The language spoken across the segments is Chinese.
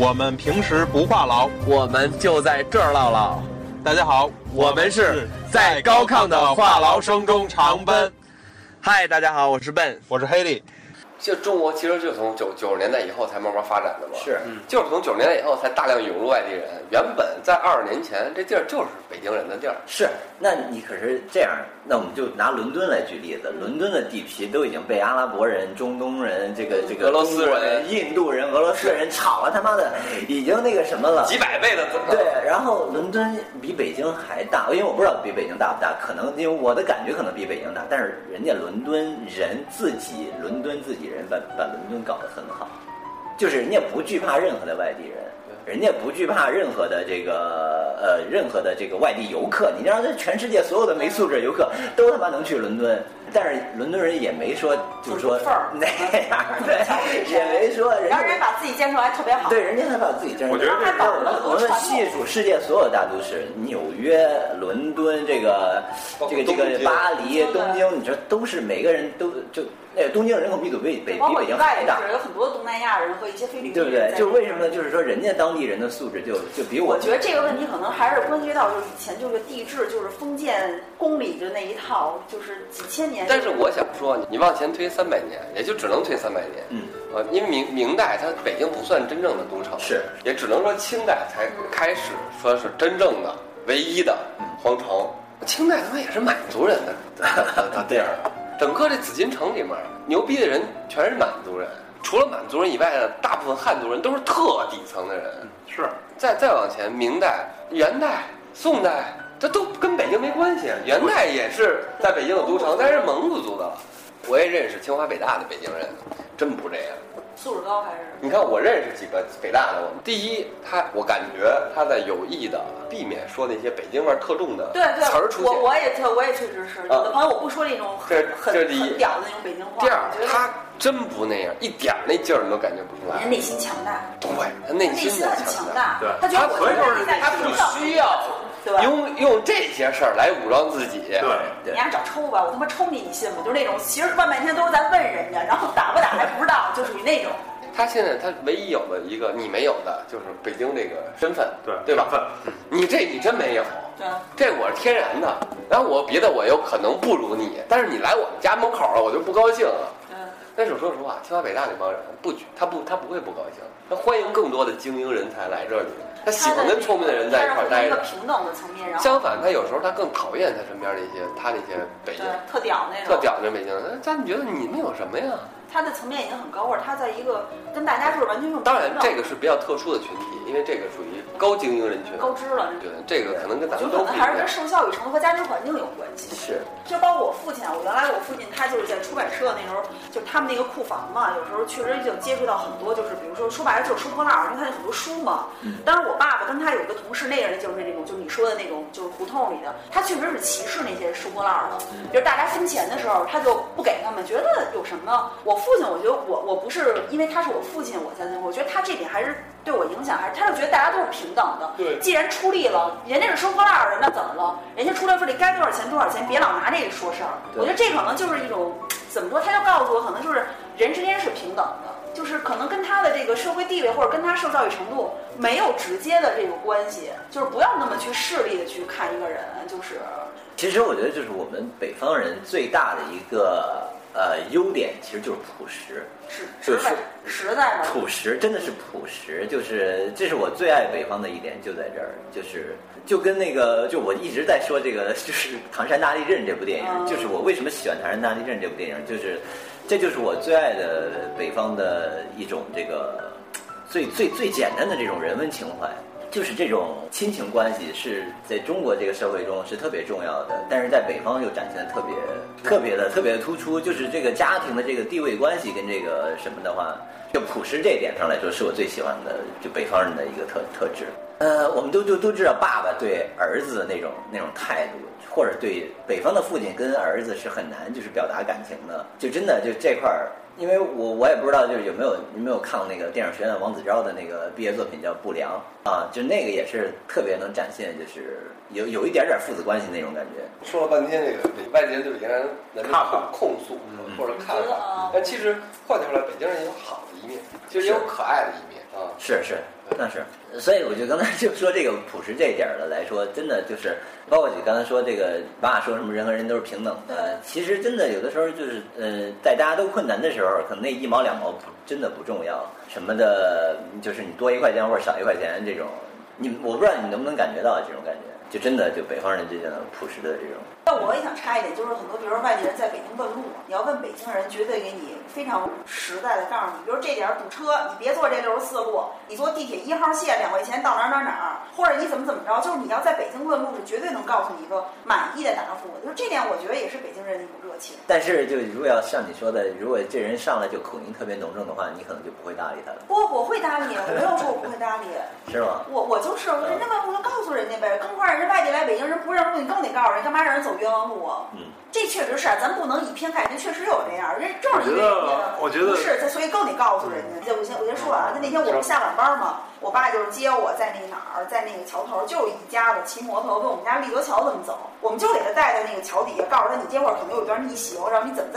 我们平时不话痨，我们就在这儿唠唠。大家好，我们是在高亢的话痨声中长奔。嗨，大家好，我是笨，我是黑利。就中国其实就从九十年代以后才慢慢发展的嘛，是，就是从90年代以后才大量涌入外地人。原本在20年前，这地儿就是北京人的地儿。是，那你可是这样，那我们就拿伦敦来举例子，伦敦的地皮都已经被阿拉伯人、中东人、这个俄罗斯人、印度人、俄罗斯人炒了他妈的，已经那个什么了，几百倍的。对，然后伦敦比北京还大，因为我不知道比北京大不大，可能因为我的感觉可能比北京大，但是人家伦敦人自己，伦敦自己。人把伦敦搞得很好，就是人家不惧怕任何的外地人，人家不惧怕任何的这个外地游客。你让这全世界所有的没素质游客都他妈能去伦敦，但是伦敦人也没说就是说那样，对，也没说人家。然后人把自己建设还特别好，对，人家还把自己建设。我觉得还保留了我们细数世界所有大都市，纽约、伦敦，这个巴黎、东京，你说都是每个人都就。那东京人口密度比北京还大，有很多东南亚人和一些菲律宾人，对不对？就是为什么呢？就是说人家当地人的素质就比我觉得这个问题可能还是关系到就是以前就是地质就是封建公理的那一套，就是几千年。但是我想说，你往前推300年，也就只能推300年。嗯，因为明代它北京不算真正的都城，是，也只能说清代才开始说是真正的唯一的皇城。清代他妈也是满族人的地儿。整个这紫禁城里面牛逼的人全是满族人，除了满族人以外的大部分汉族人都是特底层的人。是，再往前，明代、元代、宋代，这都跟北京没关系。元代也是在北京的都城，但是蒙古族的了。我也认识清华北大的北京人，真不这样。素质高还是？你看我认识几个北大的，第一，我感觉他在有意的避免说那些北京味儿特重的词儿出现。我也确实是，有的朋友我不说那种很屌的那种北京话。第二，他真不那样，一点那劲儿你都感觉不出来。人内心强大，对，他内心很强大，对，他觉得我就是他不需要。用这些事儿来武装自己，对，你俩找抽吧，我他妈抽你，你信吗？就是那种，其实问半天都是在问人家，然后打不打还不知道，就属于那种。他现在他唯一有的一个你没有的，就是北京这个身份，对吧？你真没有，对，这我是天然的。然后我别的我有可能不如你，但是你来我们家门口了，我就不高兴了。但是说实话，清华北大那帮人他不会不高兴，他欢迎更多的精英人才来这里，他喜欢跟聪明的人在一块待着。平等的层面，相反，他有时候他更讨厌他身边的一些他那些北京特屌那种，特屌那北京。但你觉得你们有什么呀？他的层面已经很高，或者他在一个跟大家就是完全用。当然，这个是比较特殊的群体，因为这个属于高精英人群，高知了。觉得这个可能跟咱们都可能还是跟受教育程度和家庭环境有关系。是，就包括我父亲，我原来父亲他就是在出版社那时候，就他们。那个库房嘛，有时候确实就接触到很多，就是比如说说白了就是收破烂，因为他有很多书嘛。当时我爸爸跟他有一个同事，那个人就是那种，就是你说的那种，就是胡同里的，他确实是歧视那些收破烂的。就是大家分钱的时候，他就不给他们，觉得有什么？我父亲，我觉得我不是因为他是我父亲，我才那，我觉得他这点还是对我影响，还是他就觉得大家都是平等的。对，既然出力了，人家是收破烂的，那怎么了？人家出来说你该多少钱，别老拿这个说事儿。我觉得这可能就是一种。怎么说？他就告诉我，可能就是人之间是平等的，就是可能跟他的这个社会地位或者跟他受教育程度没有直接的这个关系，就是不要那么去势利的去看一个人。就是，其实我觉得就是我们北方人最大的一个优点，其实就是朴实，就是实在的朴实，真的是朴实。就是这是我最爱北方的一点，就在这儿，就是。就跟那个，就我一直在说这个，就是《唐山大地震》这部电影，就是我为什么喜欢《唐山大地震》这部电影，就是这就是我最爱的北方的一种这个最简单的这种人文情怀，就是这种亲情关系是在中国这个社会中是特别重要的，但是在北方又展现的特别突出，就是这个家庭的这个地位关系跟这个什么的话。就朴实这一点上来说，是我最喜欢的，就北方人的一个特质。我们都知道，爸爸对儿子的那种态度，或者对北方的父亲跟儿子是很难就是表达感情的。就真的就这块儿，因为我也不知道，就是有没有看过那个电影学院王子昭的那个毕业作品叫《不良》啊，就那个也是特别能展现，就是有一点父子关系那种感觉。说了半天这个外地人对北京人的控诉或者看法，但其实换句话来，北京人有好的。就是有可爱的一面啊，是，那是，所以我就刚才就说这个朴实这一点的来说，真的就是包括你刚才说这个爸说什么人和人都是平等的，其实真的有的时候就是在大家都困难的时候，可能那一毛两毛真的不重要，什么的，就是你多一块钱或者少一块钱这种，你我不知道你能不能感觉到这种感觉。就真的就北方人之间的朴实的这种。但我也想插一点，就是很多比如说外地人在北京问路，你要问北京人，绝对给你非常实在的告诉你，比如这点堵车，你别坐这64路，你坐地铁1号线2块钱到哪儿，或者你怎么怎么着，就是你要在北京问路是绝对能告诉你一个满意的答复。就是这点，我觉得也是北京人的一股热情。但是就如果要像你说的，如果这人上来就口音特别浓重的话，你可能就不会搭理他了。不，我会搭理，我没有说我不会搭理。是吗？我就是我人家问路就告诉人家呗，更快。人外地来北京人不认路，你更得告诉人，干嘛让人走冤枉路啊？嗯，这确实是，咱不能以偏概全，确实有这样人，正是因为我觉得不是，所以更得告诉人家。我先说啊，那天我们下晚班嘛，我爸就是接我在那哪儿，在那个桥头，就是一家子骑摩托问我们家立德桥怎么走，我们就给他带到那个桥底下，告诉他你这会儿可能有一段逆行，然后你怎么，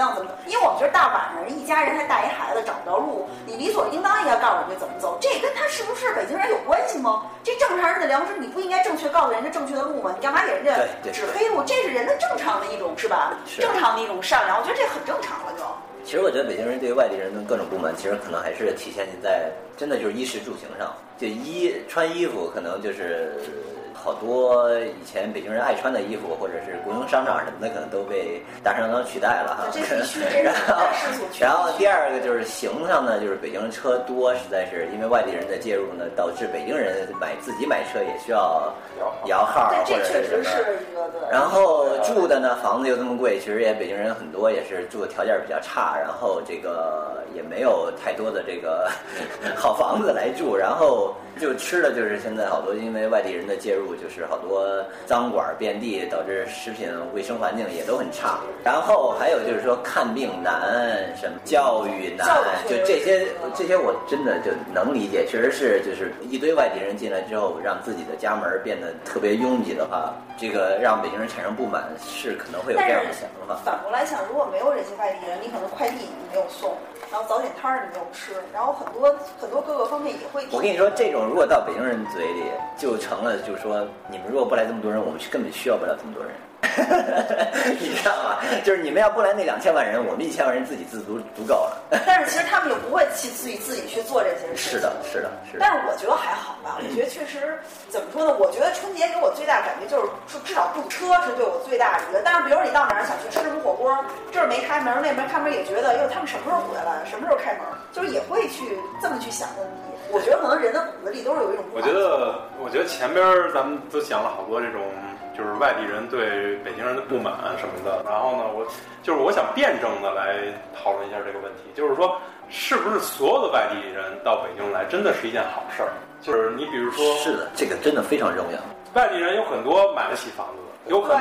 因为我们觉得大晚上一家人还带一孩子找不着路，你理所应当应该告诉人家怎么走，这跟他是不是北京人有关系吗？这正常人的良知，你不应该正确告诉人家正确的路吗？你干嘛给人家指黑路？这是人的正常的一种，是吧？正常的一种善良，我觉得这很正常了就。其实我觉得北京人对于外地人的各种不满，其实可能还是体现在真的就是衣食住行上。就穿衣服，可能就是好多以前北京人爱穿的衣服，或者是国营商场什么的，可能都被大商场取代了哈。这必须，这是。然后第二个就是行上呢，就是北京人车多，实在是因为外地人的介入呢，导致北京人自己买车也需要摇号或者是什么。然后住的呢，房子又这么贵，其实也北京人很多也是住的条件比较差，然后这个也没有太多的这个好房子来住，然后就吃的就是现在好多因为外地人的介入。就是好多脏管遍地，导致食品卫生环境也都很差。然后还有就是说看病难，什么教育难，就这些我真的就能理解。确实是，就是一堆外地人进来之后，让自己的家门变得特别拥挤的话，这个让北京人产生不满，是可能会有这样的想法。反过来想，如果没有这些外地人，你可能快递你没有送，然后早点摊儿你没有吃，然后很多各个方面也会。我跟你说，这种如果到北京人嘴里，就成了就是说。你们如果不来这么多人，我们根本需要不了这么多人，你知道吗？就是你们要不来那2000万人，我们1000万人自给自足足够了。但是其实他们也不会去自己去做这些事。是的。但是我觉得还好吧，我觉得确实怎么说呢？我觉得春节给我最大的感觉就是说，至少堵车是对我最大的一个。但是比如你到哪儿想去吃什么火锅，这儿没开门，那边开门也觉得，哟，他们什么时候回来，什么时候开门，就是也会去这么去想问题。我觉得可能人的骨子里都是有一种。我觉得前边咱们都讲了好多这种，就是外地人对北京人的不满什么的。然后呢，我想辩证的来讨论一下这个问题，就是说，是不是所有的外地人到北京来真的是一件好事儿？就是你比如说，是的，这个真的非常重要。外地人有很多买得起房子。有很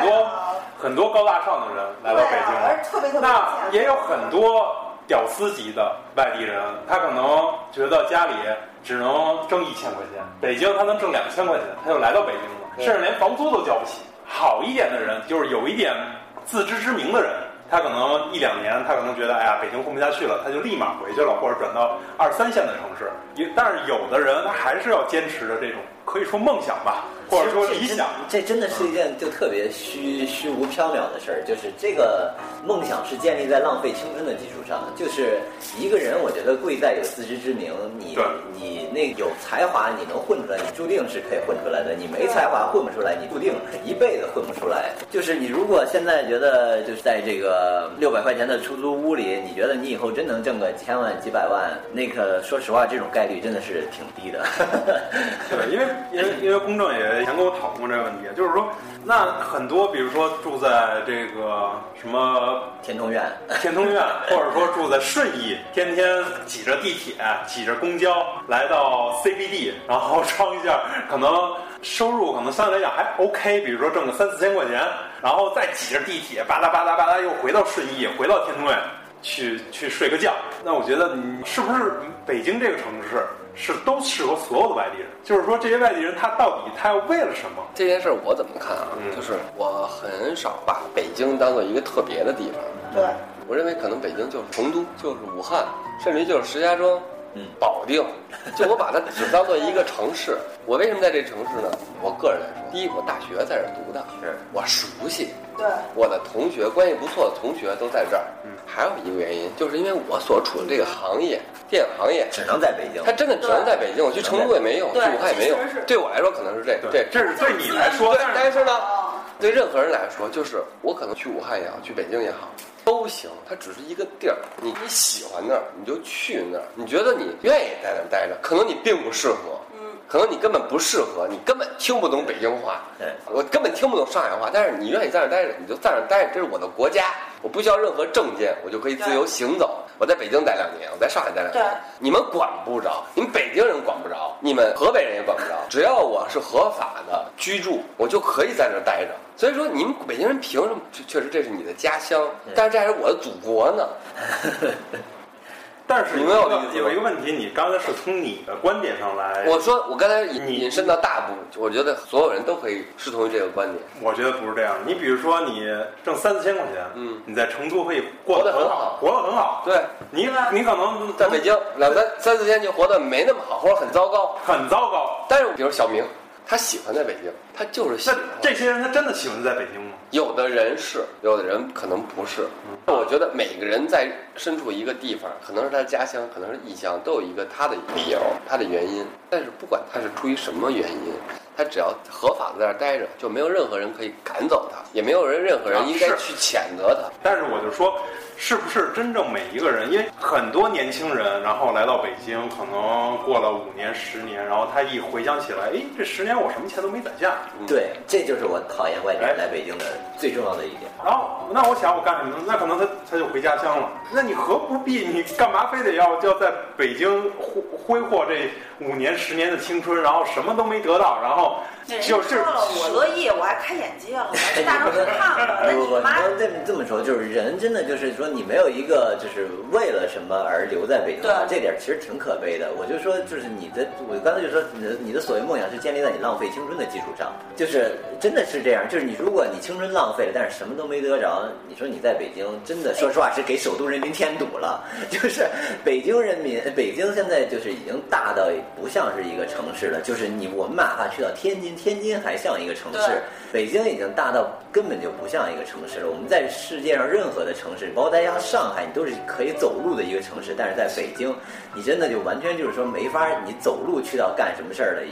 多高大上的人来到北京了，那也有很多屌丝级的外地人，他可能觉得家里只能挣1000块钱，北京他能挣2000块钱，他就来到北京了，甚至连房租都交不起。好一点的人，就是有一点自知之明的人，他可能1-2年，他可能觉得哎呀，北京混不下去了，他就立马回去了，或者转到2-3线的城市。但是有的人他还是要坚持着这种可以说梦想吧，或者说理想。这真的是一件就特别虚无缥缈的事儿，就是这个梦想是建立在浪费青春的基础上。就是一个人，我觉得贵在有自知之明，你那有才华你能混出来，你注定是可以混出来的；你没才华混不出来，你注定一辈子混不出来。就是你如果现在觉得就是在这个600块钱的出租屋里，你觉得你以后真能挣个几千万几百万，那个说实话，这种概率真的是挺低的。对，因为公正也。以前跟我讨论这个问题，就是说，那很多比如说住在这个什么天通苑，或者说住在顺义，天天挤着地铁、挤着公交来到 CBD， 然后装一下，可能收入可能相对来讲还 OK， 比如说挣个3000-4000块钱，然后再挤着地铁吧嗒吧嗒吧嗒又回到顺义，回到天通苑去睡个觉。那我觉得你是不是北京这个城市？是都适合所有的外地人，就是说这些外地人他到底他要为了什么？这件事我怎么看啊？就是我很少把北京当做一个特别的地方。对，我认为可能北京就是成都，就是武汉，甚至就是石家庄，保定，就我把它只当做一个城市。我为什么在这城市呢？我个人来说，第一，我大学在这读的，是我熟悉，对，我的同学关系不错的同学都在这儿。还有一个原因，就是因为我所处的这个行业，电影行业只能在北京，它真的只能在北京。我去成都也没用，去武汉也没用。对我来说，可能是这是对你来说，但是呢，对任何人来说，就是我可能去武汉也好，去北京也好。都行，它只是一个地儿，你喜欢那儿你就去那儿，你觉得你愿意在那儿待着，可能你并不适合，可能你根本不适合，你根本听不懂北京话，我根本听不懂上海话，但是你愿意在那儿待着，你就在那儿待着，这是我的国家，我不需要任何证件，我就可以自由行走。我在北京待2年，我在上海待2年，你们管不着，你们北京人管不着，你们河北人也管不着，只要我是合法的居住，我就可以在那儿待着。所以说你们北京人凭什么？确实这是你的家乡，但是这还是我的祖国呢。但是有一个问题，你刚才是从你的观点上来，我说我刚才引申到大部分，我觉得所有人都可以适同于这个观点。我觉得不是这样，你比如说你挣3、4千块钱，你在成都可以过得很好，活得很好。对，你可能在北京3、4千就活得没那么好，或者很糟糕，很糟糕。但是比如小明，他喜欢在北京，他就是喜欢。那这些人他真的喜欢在北京吗？有的人是，有的人可能不是。我觉得每个人在身处一个地方，可能是他的家乡，可能是异乡，都有一个他的理由，他的原因。但是不管他是出于什么原因，他只要合法的在那儿待着，就没有任何人可以赶走他，也没有任何人应该去谴责他。但是我就说，是不是真正每一个人？因为很多年轻人，然后来到北京，可能过了5年、10年，然后他一回想起来，哎，这10年我什么钱都没攒下。对，这就是我讨厌外地来北京的最重要的一点。然后，那我想我干什么？那可能他就回家乡了。那你何不必？你干嘛非得要在北京挥霍这5年、10年的青春，然后什么都没得到，然后？就是我乐意，我还开眼界了，我大城市看了。那你妈这么说，就是人真的就是说，你没有一个就是为了什么而留在北京，这点其实挺可悲的。我就说，就是你的，我刚才就说你的所谓梦想是建立在你浪费青春的基础上，就是真的是这样。就是你如果你青春浪费了，但是什么都没得着，你说你在北京，真的说实话是给首都人民添堵了。就是北京人民，北京现在就是已经大到不像是一个城市了。就是我们哪怕去到天津还像一个城市，北京已经大到根本就不像一个城市了。我们在世界上任何的城市，包括大家上海，你都是可以走路的一个城市，但是在北京，你真的就完全就是说没法你走路去到干什么事儿的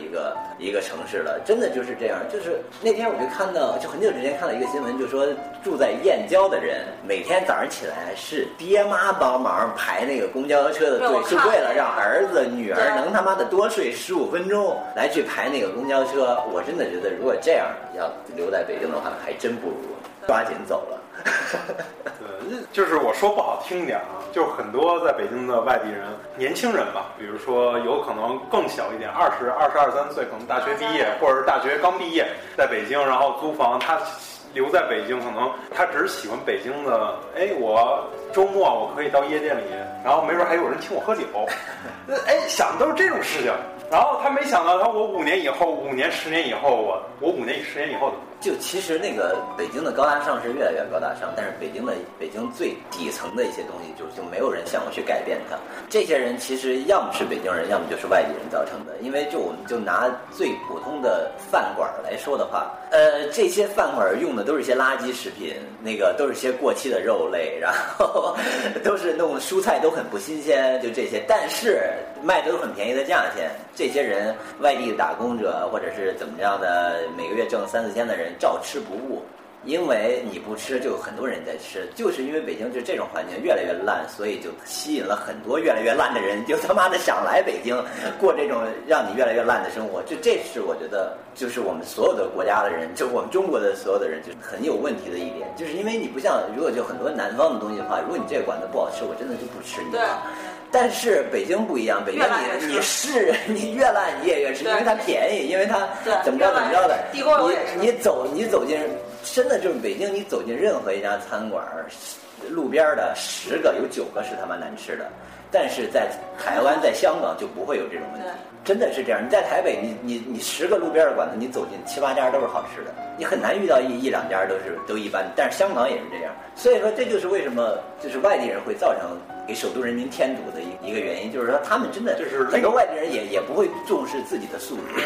一个城市了，真的就是这样。就是那天我就看到，就很久之前看到一个新闻，就说住在燕郊的人，每天早上起来是爹妈帮忙排那个公交车的队，是为了让儿子女儿能他妈的多睡15分钟来去排那个公交车。我真的觉得，如果这样要留在北京的话，还真不如抓紧走了。对，就是我说不好听点啊，就是很多在北京的外地人，年轻人吧，比如说有可能更小一点，20、22、23岁，可能大学毕业或者是大学刚毕业，在北京，然后租房，他留在北京，可能他只是喜欢北京的。哎，我周末我可以到夜店里，然后没准还有人请我喝酒。哎，想的都是这种事情。然后他没想到，我5年以后、10年以后，我5年、10年以后的。就其实那个北京的高大上是越来越高大上，但是北京最底层的一些东西，就没有人想要去改变它。这些人其实要么是北京人，要么就是外地人造成的。因为就我们就拿最普通的饭馆来说的话，这些饭馆用的都是一些垃圾食品，那个都是些过期的肉类，然后都是弄蔬菜都很不新鲜，就这些。但是卖的都很便宜的价钱。这些人外地的打工者或者是怎么样的，每个月挣3、4千的人照吃不误，因为你不吃就有很多人在吃，就是因为北京就这种环境越来越烂，所以就吸引了很多越来越烂的人，就他妈的想来北京过这种让你越来越烂的生活。这是我觉得就是我们所有的国家的人，就我们中国的所有的人，就是很有问题的一点，就是因为你不像如果就很多南方的东西的话，如果你这个馆子不好吃，我真的就不吃你了。但是北京不一样，北京你越烂你也越吃，因为它便宜，因为它怎么着怎么着的。你走进，真的就是北京，你走进任何一家餐馆，路边的10个有9个是他妈难吃的。但是在台湾、在香港就不会有这种问题，真的是这样。你在台北，你10个路边的馆子，你走进7、8家都是好吃的，你很难遇到一两家都一般。但是香港也是这样，所以说这就是为什么就是外地人会造成给首都人民添堵的一个原因，就是说他们真的就是很多外地人也不会重视自己的素质。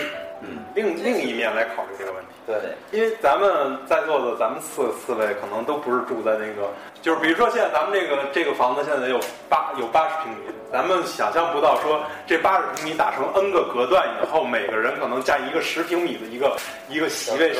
另一面来考虑这个问题，对，因为咱们在座的咱们四位可能都不是住在那个，就是比如说现在咱们这个房子现在有80平米，咱们想象不到说这80平米打成 N 个隔断以后，每个人可能占一个10平米的一个席位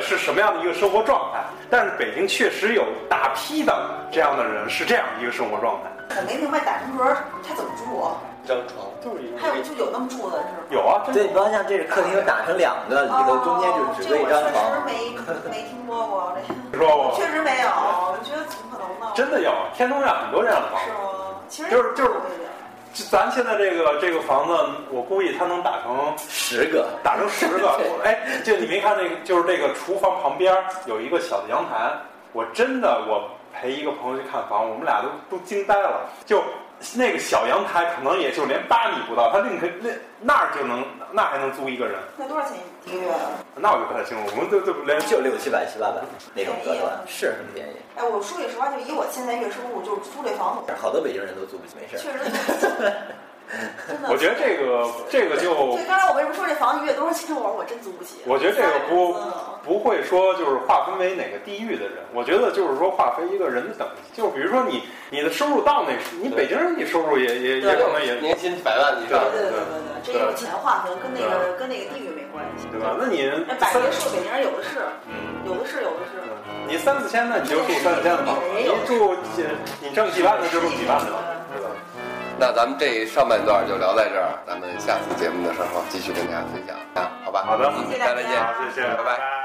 是什么样的一个生活状态？但是北京确实有大批的这样的人是这样一个生活状态。很没明白打成格他怎么住啊？张床就是一个，还有就有那么住的是吧？有啊，对，你像这个客厅打成2个，里头中间就只对一张床。我确实没听说过这，说过确实没有，我觉得怎么可能呢？真的有，天通苑很多这样的房子。是吗？其实就是。咱现在这个房子，我估计它能打成十个。哎，就你没看那个，就是这个厨房旁边有一个小的阳台。我陪一个朋友去看房，我们俩都惊呆了。就那个小阳台，可能也就连8米不到，他那还能租一个人。那多少钱一个月？那我就不太清楚，我们就600、700那种隔断，是很便宜。哎，我说句实话，就以我现在月收入，就是租这房子，好多北京人都租不起，没事。确实。我觉得这个就，对，刚才我为什么说这房子月多少钱？我真租不起。我觉得这个不会说就是划分为哪个地域的人，我觉得就是说划分一个人的等级，就比如说你的收入到那，你北京人你收入也可能也年薪100万以上，对，这有钱划分，跟那个地域没关系，对吧？那你百年说北京人有的是。你3、4千的你就住3、4千的房，你挣几万的就住几万的，对吧？那咱们这上半段就聊在这儿，咱们下次节目的时候继续跟大家分享啊，好吧？好的，谢谢大家，再见，拜拜。